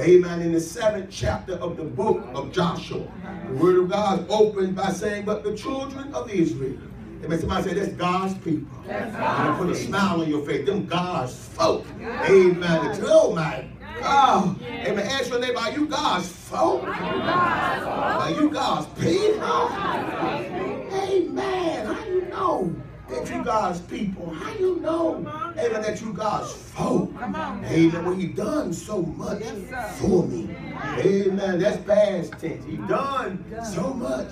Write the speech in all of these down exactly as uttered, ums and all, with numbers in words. Amen. In the seventh chapter of the book of Joshua, the word of God opened by saying, but the children of Israel. Amen. Somebody say, that's God's people. That's God's and put a smile on your face. Them God's folk. God. Amen. Oh, my God. Yes. Amen. Ask your neighbor, are you God's folk? Are you God's, are you God's people? God's Amen. How do you know that you God's people? How do you know, amen, that you God's folk? Amen. Well, he done so much yes, for me. Amen. That's past tense. He done so much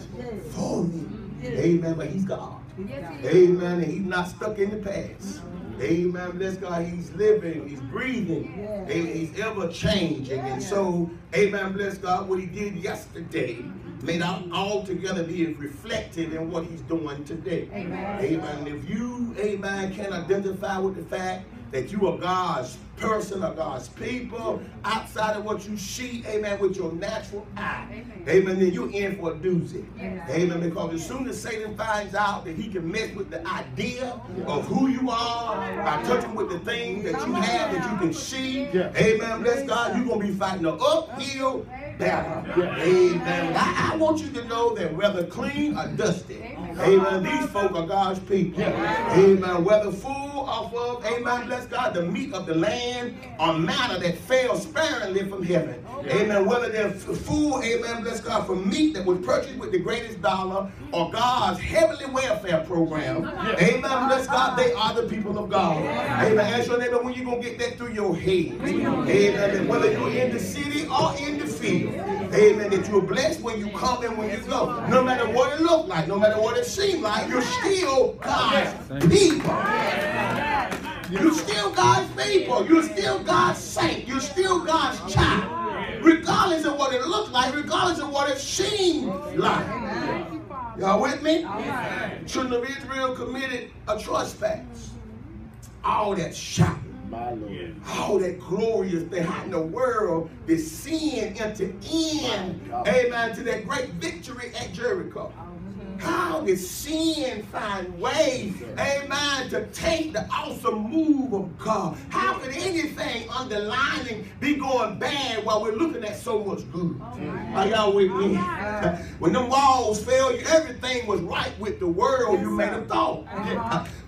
for me. Amen. But he's God. Amen. And he's not stuck in the past. Amen. Bless God. He's living. He's breathing. Amen. He's ever changing. And so, amen. Bless God. What he did yesterday may not altogether be reflected in what he's doing today. Amen. Amen. If you, amen, can identify with the fact that you are God's person or God's people, outside of what you see, amen, with your natural eye, amen, amen, then you're in for a doozy. Amen. Amen. Because as soon as Satan finds out that he can mess with the idea of who you are by touching with the things that you have that you can see, amen, bless God, you're going to be fighting an uphill battle. Amen. I, I want you to know that whether clean or dusty, amen, these folk are God's people. Amen. Whether full off of, amen, bless God, the meat of the land or manna that fell sparingly from heaven. Amen. Whether they're full, amen, bless God, from meat that was purchased with the greatest dollar or God's heavenly welfare program. Amen. Bless God, they are the people of God. Amen. Ask your neighbor, when you're going to get that through your head. Amen. And whether you're in the city or in the field. Amen. That you're blessed when you come and when you go. No matter what it looks like, no matter what it seems like, you're still God's people. You're still God's people. You're still God's saint. You're still God's child. Regardless of what it looks like, regardless of what it seems like. Y'all with me? Children of Israel committed a trespass. All that shouting. All that glorious thing. How in the world did sin enter in, amen, to that great victory at Jericho? How did sin find ways, amen, to take the awesome move of God? How could anything underlining be going bad while we're looking at so much good? Are y'all with me? When the walls fell, everything was right with the world, you may have thought.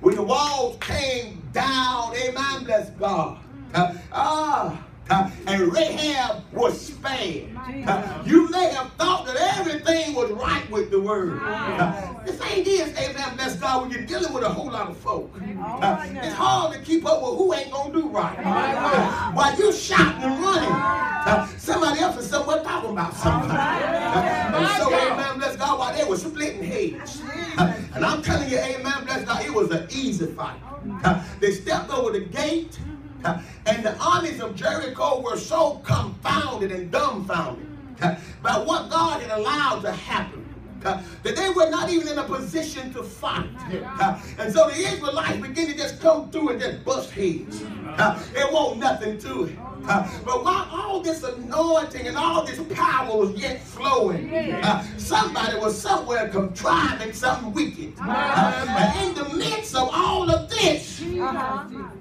When the walls came down, amen, bless God. Uh, ah. Uh, and Rahab was spared. Uh, you may have thought that everything was right with the word. Uh, the thing is, amen, bless God, when you're dealing with a whole lot of folk, uh, it's hard to keep up with who ain't going to do right. Uh, while you're shouting and running, uh, somebody else is somewhere talking about something. Uh, and so, amen, bless God, while they were splitting heads. Uh, and I'm telling you, amen, bless God, it was an easy fight. Uh, they stepped over the gate. Uh, and the armies of Jericho were so confounded and dumbfounded uh, by what God had allowed to happen uh, that they were not even in a position to fight. Uh, and so the Israelites began to just come through and just bust heads. Uh, it won't nothing to it. Uh, but while all this anointing and all this power was yet flowing, uh, somebody was somewhere contriving something wicked. Uh, and in the midst of all of this,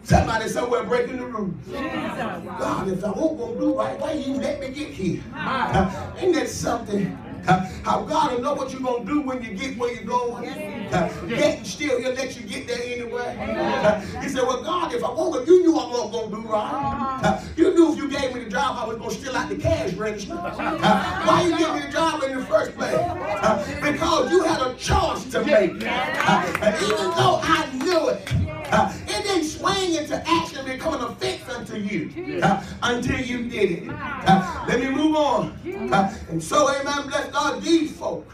somebody somewhere breaking the rules. God, if I won't go do right, why you let me get here? Uh, ain't that something? Uh, how God will know what you're going to do when you get where you're going. Uh, yet and still, he'll let you get there anyway. Uh, he said, well, God, if I won't, if you knew I wasn't going to do right. Uh, you knew if you gave me the job, I was going to steal out the cash register. Uh, why you give me the job in the first place? Uh, because you had a choice to make. Uh, and even though I knew it, uh, it didn't swing into action and become an offense unto you uh, until you did it. Uh, let me move on. Uh, and so, amen, bless God, these folk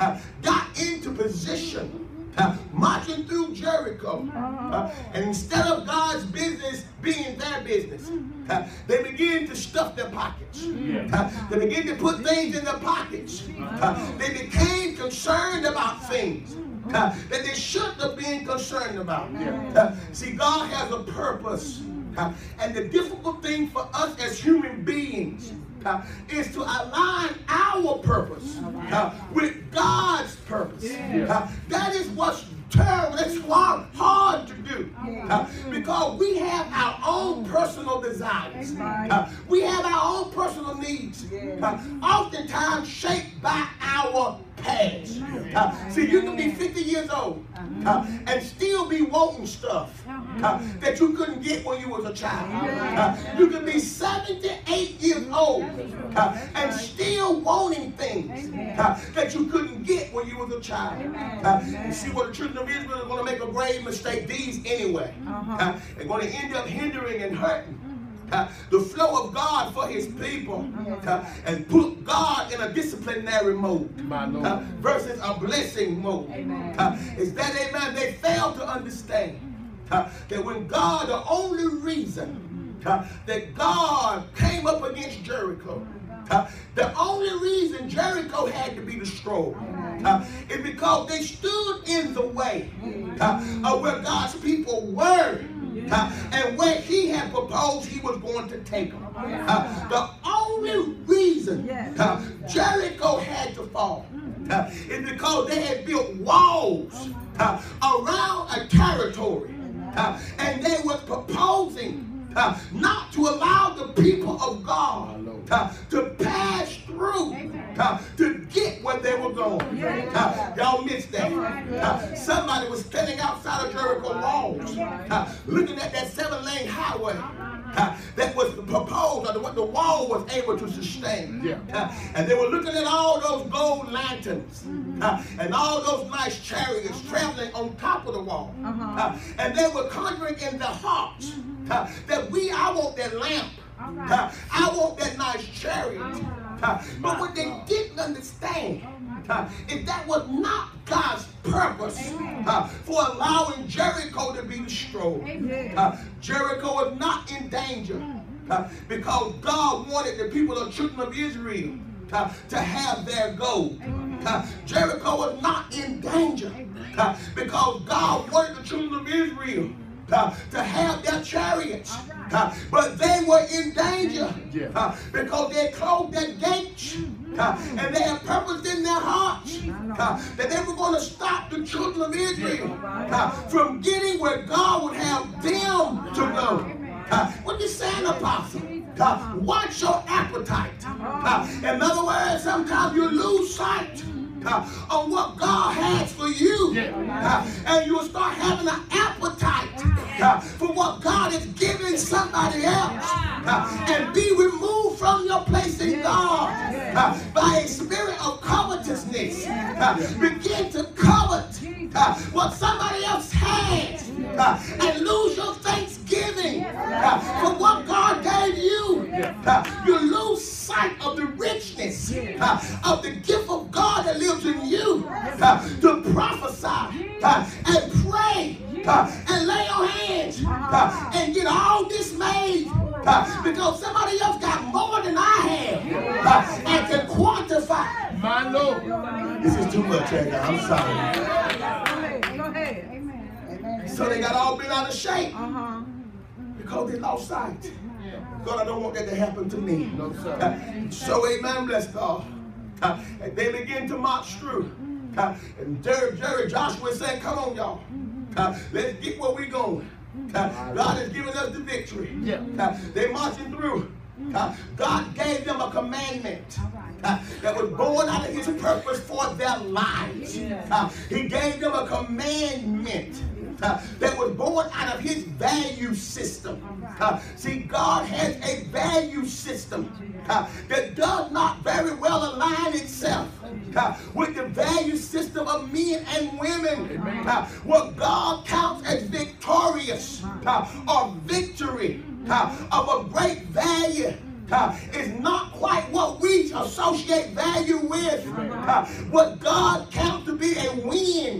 uh, got into position, uh, marching through Jericho. Uh, and instead of God's business being their business, uh, they begin to stuff their pockets. Uh, they begin to put things in their pockets. Uh, they became concerned about things Uh, that they shouldn't have been concerned about. Uh, see, God has a purpose. Uh, and the difficult thing for us as human beings uh, is to align our purpose uh, with God's purpose. Uh, that is what's terrible. That's hard to do. Uh, because we have our own personal desires. Uh, we have our own personal needs uh, oftentimes shaped by our past. Uh, see, you can be fifty years old uh, and still be wanting stuff uh, that you couldn't get when you was a child. Uh, you can be seventy-eight years old uh, and still wanting things uh, that you couldn't get when you was a child. Uh, you see what the children of Israel are going to make a grave mistake, these anyway. Uh, they're going to end up hindering and hurting Uh, the flow of God for his people uh, and put God in a disciplinary mode uh, versus a blessing mode. Uh, is that amen? They fail to understand uh, that when God, the only reason uh, that God came up against Jericho, uh, the only reason Jericho had to be destroyed uh, is because they stood in the way uh, of where God's people were. Uh, and where he had proposed he was going to take them. Uh, the only reason uh, Jericho had to fall uh, is because they had built walls uh, around a territory uh, and they were proposing uh, not to allow the people of God uh, to pass through uh, to get where they were going. Uh, y'all missed that. Uh, somebody was standing outside of Jericho walls uh, looking at that seven lane highway uh, that was proposed, or what the wall was able to sustain. Yeah. Uh, and they were looking at all those gold lanterns uh, and all those nice chariots traveling on top of the wall. Uh, and they were conjuring in their hearts uh, that we, I want that lamp. Uh, I want that nice chariot. Uh, but what they didn't understand uh, is that was not God's purpose uh, for allowing Jericho to be destroyed. Uh, Jericho was not in danger uh, because God wanted the people of children of Israel uh, to have their gold. Uh, Jericho was not in danger uh, because God wanted the children of Israel Uh, to have their chariots, uh, but they were in danger uh, because they closed their gates uh, and they had purpose in their hearts uh, that they were going to stop the children of Israel uh, from getting where God would have them to go. Uh, what you saying, Apostle? Uh, watch your appetite. Uh, in other words, sometimes you lose sight uh, on what God has for you, uh, and you'll start having an appetite Uh, for what God is giving somebody else uh, and be removed from your place in God uh, by a spirit of covetousness. Uh, begin to covet uh, what somebody else has uh, and lose your thanksgiving uh, for what God gave you. Uh, you lose sight of the richness uh, of the gift of God that lives in you uh, to prophesy uh, and pray Uh, and lay your hands uh, and get all dismayed uh, because somebody else got more than I have uh, and can quantify. My Lord, this is too much right now. I'm sorry. Go ahead. Amen. So they got all bent out of shape because they lost sight. God, I don't want that to happen to me. No, sir. Uh, so amen, bless God. Uh, they begin to march through. Uh, and Jerry, Jerry Joshua said, come on, y'all. Uh, let's get where we're going. Uh, God has given us the victory. Yeah. Uh, they're marching through. Uh, God gave them a commandment uh, that was born out of his purpose for their lives. Uh, he gave them a commandment uh, that was born out of his value system. Uh, see, God has a value system uh, that does not very well align itself Uh, with the value system of men and women. Uh, what God counts as victorious uh, or victory uh, of a great value uh, is not quite what we associate value with. Uh, what God counts to be a win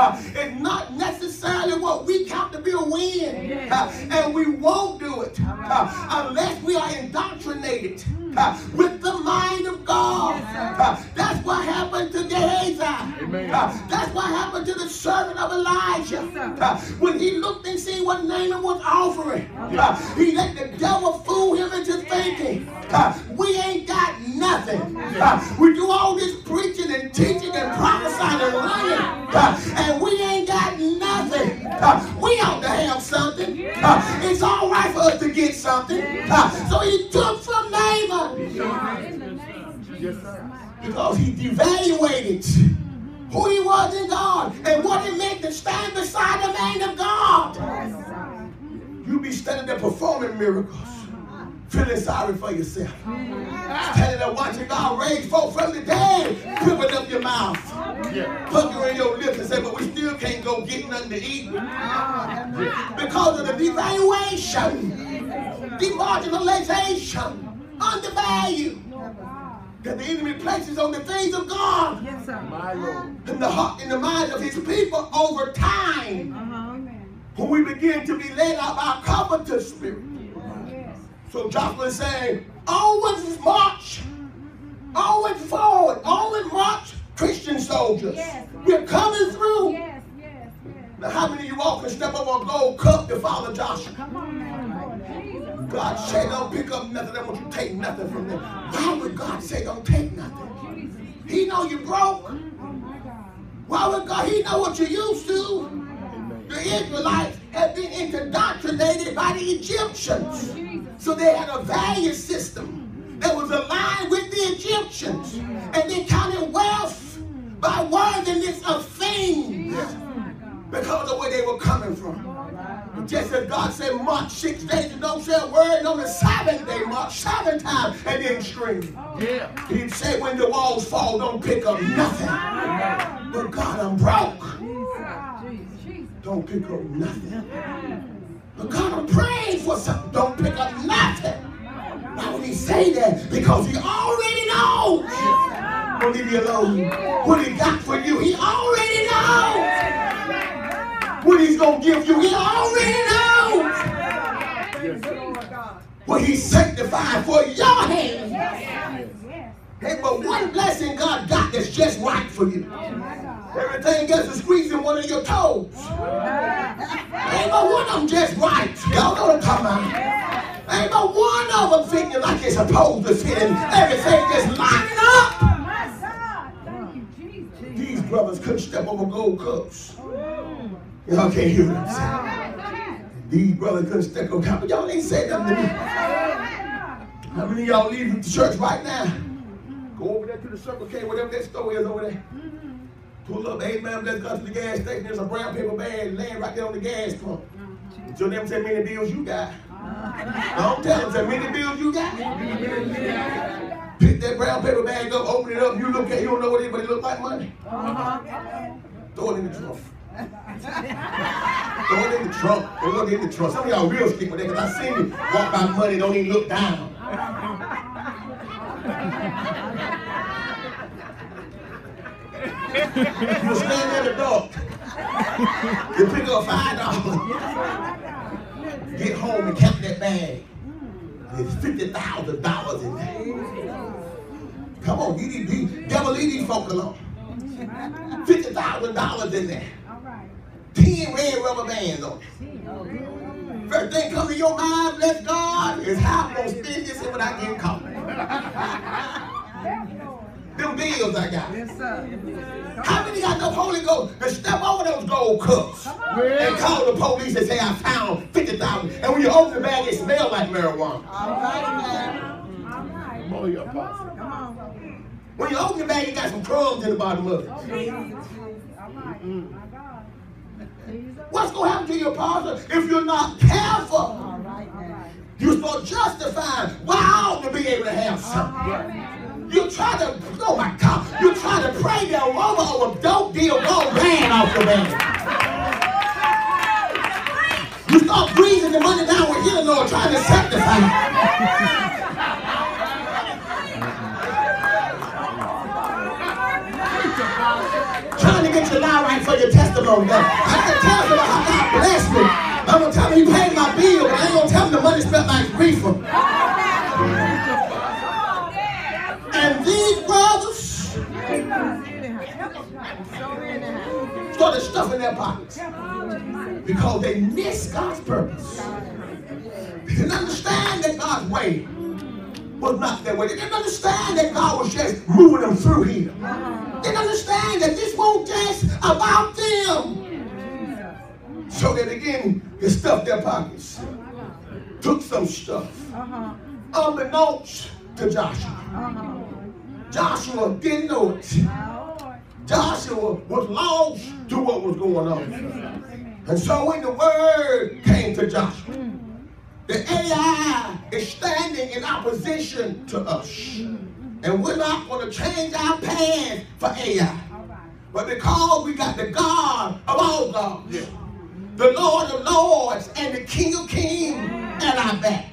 uh, is not necessarily what we count to be a win. Uh, and we won't do it uh, unless we are indoctrinated Uh, with the mind of God. Uh, that's what happened to Gehazi. Uh, that's what happened to the servant of Elijah. Uh, when he looked and seen what Naaman was offering, uh, he let the devil fool him into thinking, uh, we ain't got nothing. Uh, we do all this preaching and teaching and prophesying and running, uh, and we ain't got nothing. Uh, we ought to have something. Uh, it's all right for us to get something. Uh, so he took from Naaman because he evaluated who he was in God and what it meant to stand beside the man of God. You be standing there performing miracles, feeling sorry for yourself. Standing there watching God raise folk from the dead, picking up your mouth. Yeah. Puckering your lips and say, but we still can't go get nothing to eat because of the devaluation, demarginalization, undervalue that the enemy places on the things of God and the heart and the mind of his people over time. When we begin to be led out by our covetous spirit. So Joshua is saying, always march, always forward, always march. Christian soldiers, yes, we're coming through. Yes, yes, yes. Now, how many of you all can step over a gold cup to follow Joshua? Come on, man. God said, don't pick up nothing. I want you to take nothing from them. Why would God say, don't take nothing? He know you broke. Why would God? He know what you used to. The Israelites had been indoctrinated by the Egyptians, so they had a value system that was aligned with the Egyptians, and they counted wealth by worthiness of things because of where they were coming from. And just as God said, march six days and don't say a word, and on the seventh day, march seven times and then scream. Yeah. He said, when the walls fall, don't pick up nothing. Yeah. But God, I'm broke. Jesus. Don't pick up nothing. Yeah. But God, I'm praying for something. Don't pick up nothing. Why would he say that? Because he already knows. Yeah. Don't leave me alone. What he got for you, he already knows. What he's going to give you, he already knows. What he sanctified for your hands. Hey, but one blessing God got that's just right for you. Everything else is squeezing one of your toes. Ain't but one of them just right. Y'all know what I'm talking about. Ain't but one of them fitting like it's supposed to fit. Everything just lining up. Brothers couldn't step over gold cups. Y'all can't hear what I'm saying. These brothers couldn't step over cups. Y'all ain't saying nothing to me. How many of y'all leaving the church right now? Go over there to the Circle K, whatever that store is over there. Pull up, amen, let's go to the gas station. There's a brown paper bag laying right there on the gas pump. So them say, many bills you got. Don't tell them, say, many bills you got. Pick that brown paper bag up, open it up, you look at it, you don't know what it is, but it look like money. Uh-huh. Throw it in the trunk. Throw it in the trunk. Throw it in the trunk. Some of y'all real stick with that, because I seen you walk by money, don't even look down. You stand in the dark. You pick up five dollars. Get home and count that bag. There's fifty thousand dollars in there. Come on, you need devil leave these folk alone. fifty thousand dollars in there. ten red rubber bands on it. First thing comes to your mind, bless God, is how I'm going to spend this without getting caught. Them bills I got. How many got the Holy Ghost to step over those gold cups and call the police and say, I found fifty thousand dollars? And when you open the bag, it smells like marijuana. All right, man. Come on, your apostle. When you open the bag, you got some crumbs in the bottom of it. What's going to happen to your pastor if you're not careful? You're supposed to justify why I ought to be able to have something. You try to, oh my God, you try to pray that woman over, don't deal, go man off the bag. You start breathing the money down with you, Lord, trying to sanctify it. Get your lie right for your testimony, though. I can tell you how God blessed me. I'm gonna tell him he paid my bill, but I ain't gonna tell him the money spent like reefer. And these brothers started stuffing their pockets because they missed God's purpose. They didn't understand that God's way was not their way. They didn't understand that God was just moving them through here. They understand that this won't just about them. So they begin to stuff their pockets. some stuff uh-huh. unbeknownst to Joshua. Uh-huh. Joshua didn't know it. Joshua was lost to what was going on. And so when the word came to Joshua, the A I is standing in opposition to us. And we're not going to change our path for A I. But because we got the God of all gods, the Lord of lords, and the King of kings at our back,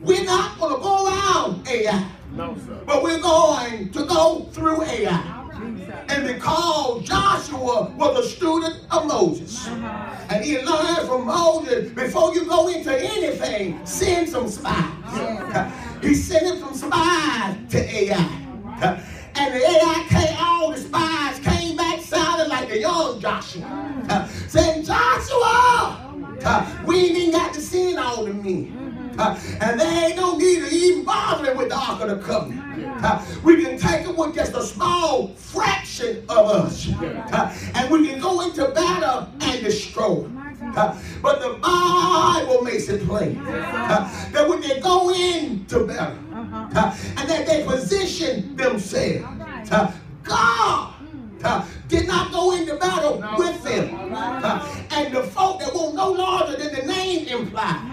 we're not going to go around A I. No, sir. But we're going to go through A I. Right. And because Joshua was a student of Moses, uh-huh. and he learned from Moses, before you go into anything, send some spies. Uh-huh. He sent some spies to A I. Uh-huh. And the A I came, all the spies came back sounding like the young Joshua. Uh-huh. Saying, Joshua, uh, we ain't even got to send all the men. Uh, and they ain't no need to even bother with the Ark of the Covenant. Uh, we can take it with just a small fraction of us. Uh, and we can go into battle and destroy. Uh, but the Bible makes it plain uh, that when they go into battle uh, and that they position themselves, uh, God uh, did not go into battle with them. Uh, and the folk that were no larger than the name implied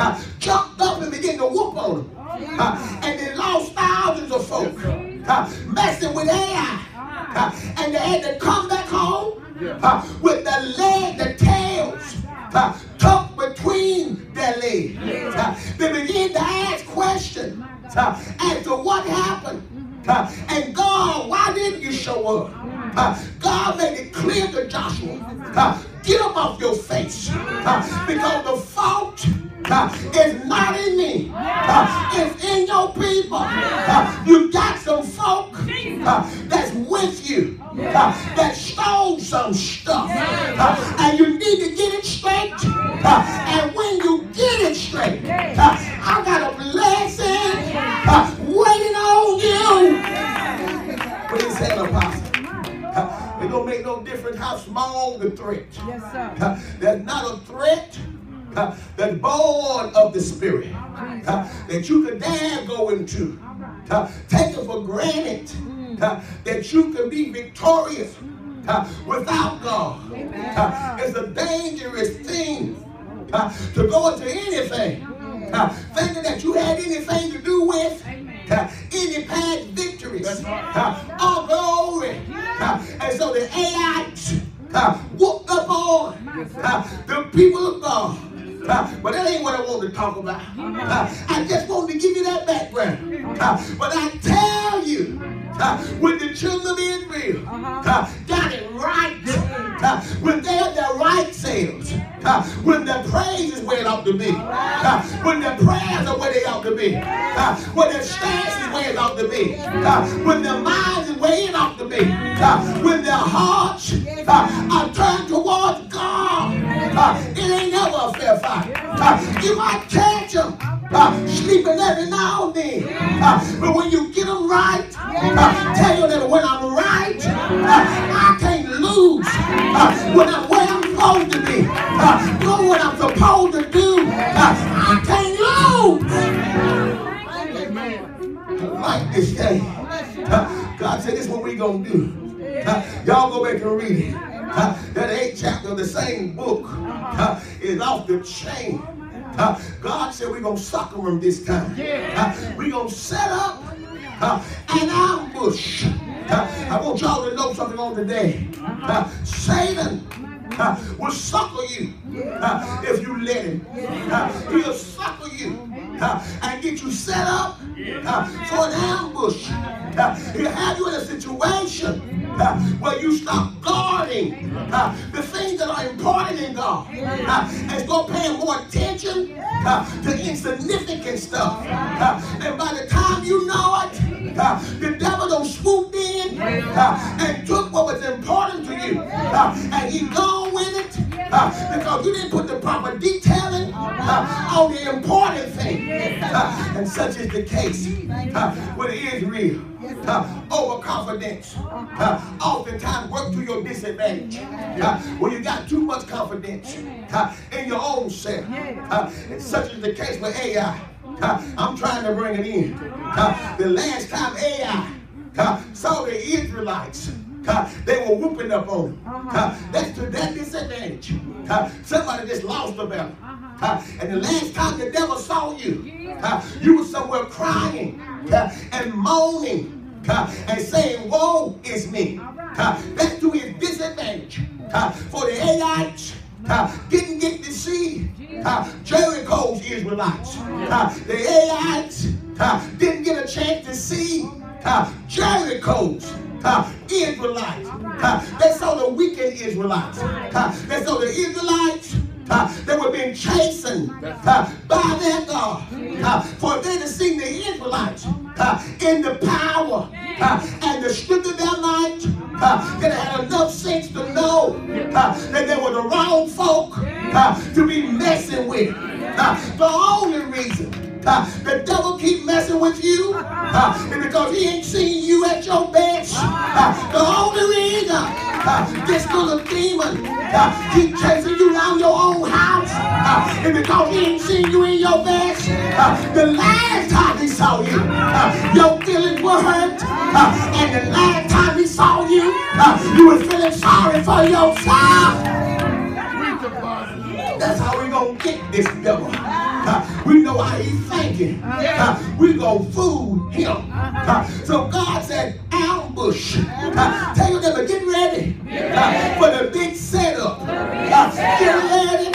Uh, jumped up and began to whoop on them. Oh, yeah. uh, and they lost thousands of folk uh, messing with A I. Uh, and they had to come back home uh, with the leg, the tails uh, tucked between their legs. Uh, they began to ask questions uh, as to what happened. Uh, and God, why didn't you show up? Uh, God made it clear to Joshua, uh, get up off your face uh, because the fault Uh, it's not in me. Uh, it's in your people. Uh, you got some folk uh, that's with you uh, that stole some stuff. Uh, and you need to get it straight. Uh, and when you get it straight, uh, I got a blessing uh, waiting on you. What is that, Apostle? Uh, it don't make no difference how small the threat. Uh, that's not a threat. Uh, that's born of the Spirit uh, that you could damn go into. Uh, take it for granted uh, that you can be victorious uh, without God. Uh, it's a dangerous thing uh, to go into anything uh, thinking that you had anything to do with uh, any past victories uh, all glory. Uh, and so the A I uh, whooped up on uh, the people of God. Uh, but that ain't what I wanted to talk about. Uh, I just wanted to give you that background. Uh, but I tell you, uh, when the children of Israel uh, got it right, uh, when they had their right selves, uh, when their praises where it ought to be, uh, when their prayers are where they ought to be, uh, when their stance is where it ought to be, uh, when their minds is where it ought to be, uh, when their hearts uh, are turned towards God, uh, it ain't never a fair fight. Uh, you might catch them uh, sleeping every now and then, uh, but when you get them right, uh, tell them when I'm right, uh, I can't lose. Uh, when I'm where I'm supposed to be, uh, do what I'm supposed to do, uh, I can't lose. Amen. Like this day, uh, God said, "This is what we're gonna do." Uh, y'all go back and read it. Uh, that eighth chapter of the same book uh, is off the chain. Uh, God said we're going to sucker them this time. Uh, we're going to set up uh, an ambush. Uh, I want y'all to know something on today. Uh, Satan uh, will sucker you uh, if you let him. Uh, he'll sucker you uh, and get you set up uh, for an ambush. Uh, he'll have you in a situation Uh, where you stop guarding uh, the things that are important in God uh, and start paying more attention uh, to insignificant stuff. Uh, and by the time you know it, uh, the devil done swooped in uh, and took what was important to you. Uh, and he gone with it uh, because you didn't put the proper detailing uh, on the important things. Uh, and such is the case uh, with Israel. Uh, overconfidence uh, oftentimes work to your disadvantage uh, when you got too much confidence uh, in your own self. Uh, and such is the case with A I. Uh, I'm trying to bring it in. Uh, the last time A I uh, saw the Israelites, Uh, they were whooping up on them. Uh, that's to that disadvantage. Uh, somebody just lost the battle. Uh, and the last time the devil saw you, uh, you were somewhere crying uh, and moaning uh, and saying, woe is me. Uh, that's to his disadvantage. Uh, for the Aites uh, didn't get to see uh, Jericho's Israelites. Uh, the Aites uh, didn't get a chance to see uh, Jericho's Uh, Israelites. Uh, they saw the wicked Israelites. Uh, they saw the Israelites uh, that were being chastened uh, by their God. Uh, for they had seen the Israelites uh, in the power uh, and the strength of their light, uh, that had enough sense to know uh, that they were the wrong folk uh, to be messing with. Uh, the only reason Uh, the devil keep messing with you uh, and because he ain't seen you at your best. Uh, the only reason uh, this little demon uh, keep chasing you around your own house uh, and because he ain't seen you in your best. Uh, the last time he saw you, uh, your feelings were hurt, uh, and the last time he saw you, uh, you were feeling sorry for yourself. That's how we gonna get this devil. Uh, we know how he's thinking. Uh, we gonna fool him. Uh, so God said, ambush. Uh, tell your devil, get ready uh, for the big setup. Uh, get ready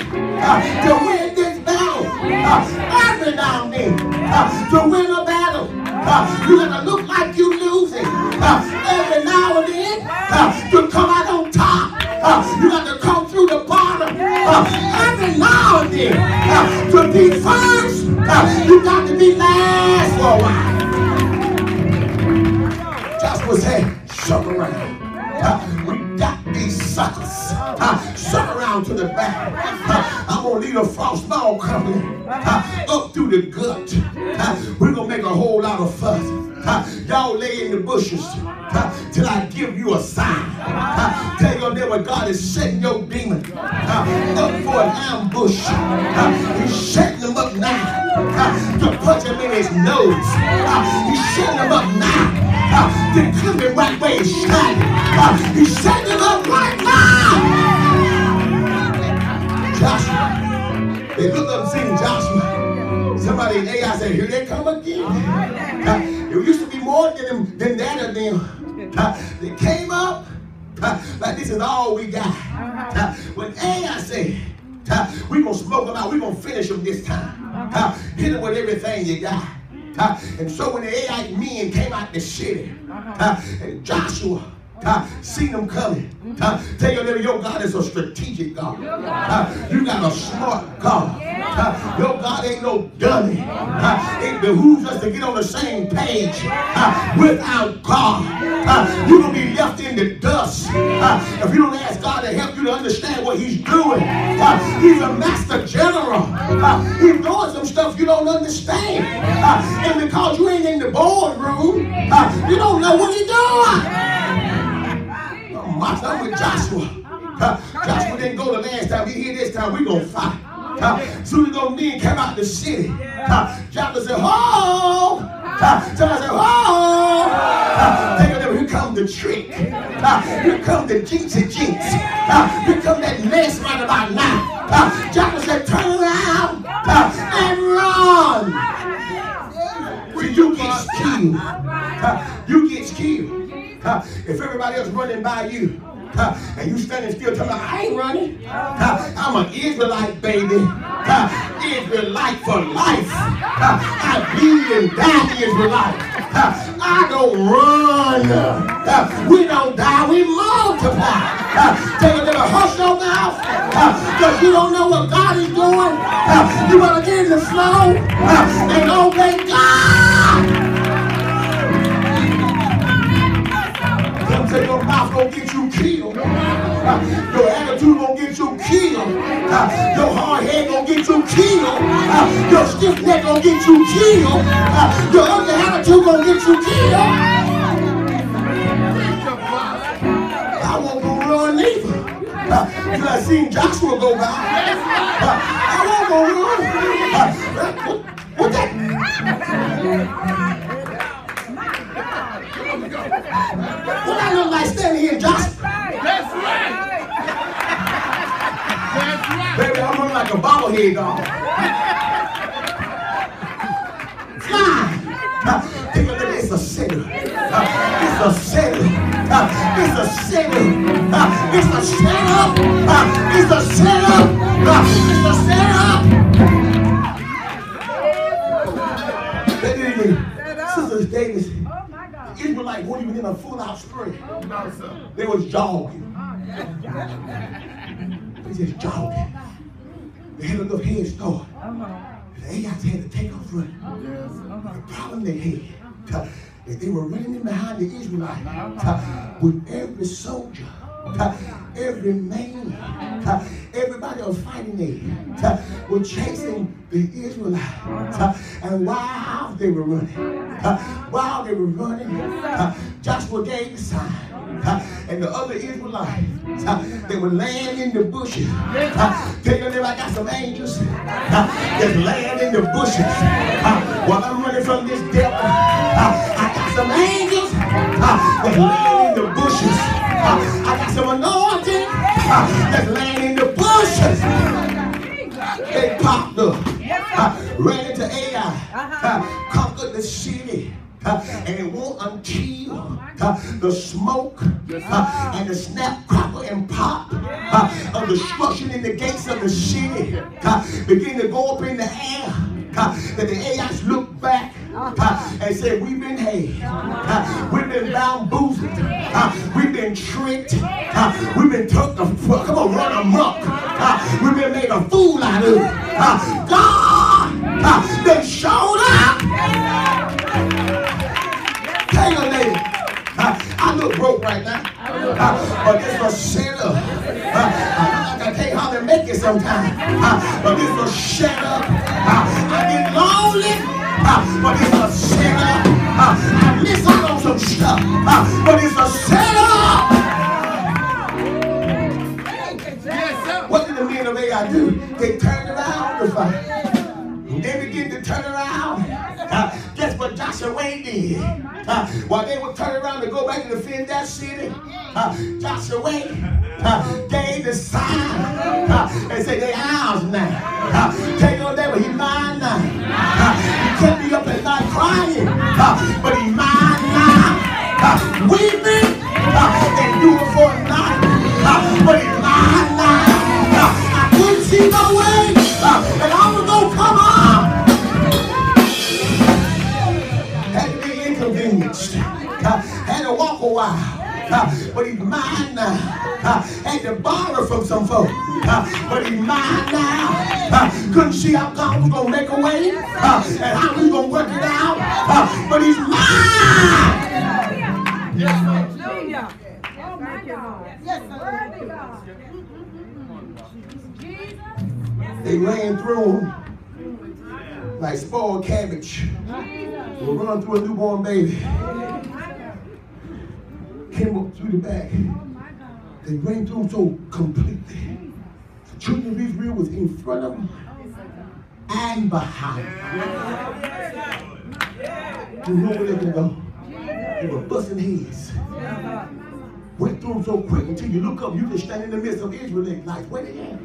uh, to win this battle. Uh, every now and then, uh, to win a battle, uh, you're gonna look like you losing. Uh, every now and then, uh, to come out on top, uh, you got to come through the bottom. Uh, every now and then, uh, to be first, uh, you got to be last for a while. Joshua said, "Shut around." Uh, we got these suckers. Uh, shut around to the back. Uh, I'm gonna leave a frost ball company uh, up through the gut. Uh, we're gonna make a whole lot of fuss. Uh, y'all lay in the bushes uh, till I give you a sign. Uh, tell your neighbor, God is setting your demon uh, up for an ambush. Uh, he's setting them up now uh, to punch him in his nose. Uh, he's setting them up now uh, to come in right where he's shining. Uh, he's setting them up right now. Joshua, they look up and see Joshua. Somebody in A I said, here they come again. Uh, It used to be more than them, than that of them. Uh, they came up uh, like this is all we got. Uh, when A I said, uh, we gonna smoke them out, we gonna finish them this time. Uh, hit them with everything you got. Uh, and so when the A I men came out the city, uh, and Joshua uh, seen them coming. Uh, tell your neighbor, your God is a strategic God. Uh, you got a smart God. Uh, your God ain't no dummy. Uh, it behooves us to get on the same page uh, without God. Uh, you're going to be left in the dust uh, if you don't ask God to help you to understand what he's doing. Uh, he's a master general. Uh, he's doing some stuff you don't understand. Uh, and because you ain't in the boardroom, uh, you don't know what he's doing. I'm with Joshua. Uh, Joshua didn't go the last time. He here this time. We're going to fight. Uh, soon as those men came out the city, uh, Joshua said, ho! Uh, Joshua said, ho! Uh, take them, here comes the trick. Uh, here comes the jinxy jinx. Uh, here comes that mess right about now. Uh, Joshua said, turn around uh, and run. When you get killed, uh, you get killed. Uh, if everybody else running by you, uh, and you standing still talking about, I ain't running. Uh, I'm an Israelite, baby. Uh, Israelite for life. Uh, I bleed and die Israelite. Uh, I don't run. Uh, we don't die, we multiply. Uh, tell them to hush your mouth because uh, you don't know what God is doing. Uh, you want to get in the flow uh, and obey God. Your mouth gonna get you killed. Uh, your attitude gonna get you killed. Uh, Uh, your hard head gonna get you killed. Uh, your stiff neck gonna get you killed. Uh, your ugly attitude gonna get you killed. Uh, I seen Joshua go by. Uh, I won't go run. Uh, what, what that? What I look like standing here, Joshua? That's right. That's right. Baby, I'm running like a bobblehead dog. Fly. Uh, take a look, it's a sinner. Uh, it's a sinner. Uh, it's a sinner. Uh, it's a setup. Uh, it's a setup. Uh, it's a setup. Set up. Sisters Davis. Oh my God. The Israelites weren't even in a full out sprint. Oh, no, sir. They was jogging. Oh, they just jogging. They had enough head start. Uh-huh. They ain't got to have to take off running. Uh-huh. The problem they had. If they were running in behind the Israelites, uh, with every soldier, uh, every man, uh, everybody was fighting them, uh, were chasing the Israelites. Uh, and while they were running, uh, while they were running, uh, Joshua gave the sign. Uh, and the other Israelites, uh, they were laying in the bushes. Uh, tell them I got some angels. Uh, just laying in the bushes. Uh, while I'm running from this devil, uh, I got some angels. Uh, just laying in the bushes. Uh, I got some anointing. Uh, just laying in the bushes. They popped up, uh, ran into Ai, uh, conquered the city. Uh, and it won't until uh, the smoke uh, and the snap, crackle, and pop uh, of destruction in the gates of the city uh, begin to go up in the air. Uh, that the Aites look back uh, and say, we've been had, uh, we've been bamboozled, uh, we've been tricked, uh, we've been took the fuck, come on, run amok, uh, we've been made a fool out of. Uh, God, uh, they showed up. Uh, I look broke right now, uh, but this a shut up. Uh, I can't hardly make it sometimes, uh, but this a shut up. Uh, I get lonely, uh, but this a shut up. Uh, I miss out on some stuff, uh, but it's a shut up. What did the men of Ai do? They turned around the fight. They begin to turn around. Uh, That's what Joshua Wade did. Uh, while they would turn around to go back and defend that city, uh, Joshua Wade uh, gave the sign uh, and said, they ours now. Uh, take on that, but he mine now. Uh, he kept me up at night crying, uh, but he mine now. Uh, weeping uh, and doing for a night, uh, but he mine now. Uh, I couldn't see my way, uh, and I was going to come on. Uh, had to walk a while, uh, but he's mine now. Uh, had to borrow from some folk, uh, but he's mine now. Uh, couldn't see how God was gonna make a way uh, and how we gonna work it out, uh, but he's mine. Yes, hallelujah. Oh my God. Yes, worthy God. Jesus. They ran through him like spoiled cabbage. We'll run through a newborn baby. Came up through the back. They ran through so completely. The children of Israel was in front of them and behind them. You know where they could go. They were busting heads. Went through them so quick until you look up, you can stand in the midst of Israelite life. Where they at?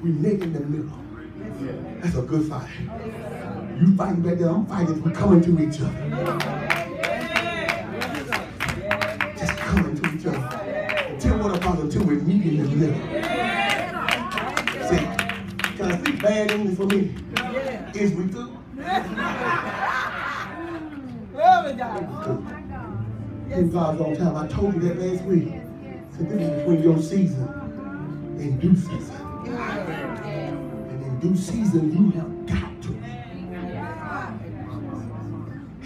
We make in the middle. That's a good fight. You fighting back there, I'm fighting. We're coming to each other. Until we meet in the middle. Say, can I speak bad English for me? Yeah. Is we through? Glory God. Oh my God. In God's own time. I told you that last week. So this is between your season and due season. And in due season, you have got to.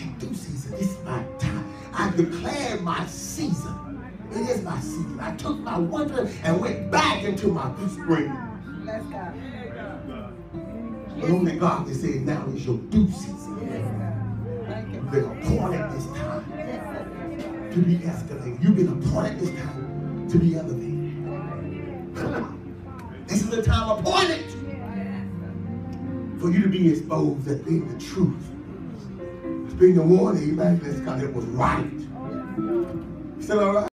In due season, it's my time. I declare my season. It is my season. I took my wonder and went back into my spring. Let's go. But only God is saying now is your due season. You've been appointed this time to be escalated. You've been appointed this time to be elevated. Come on. This is the time appointed for you to be exposed at being the truth. Being the warning, amen, because it was right. Still all right?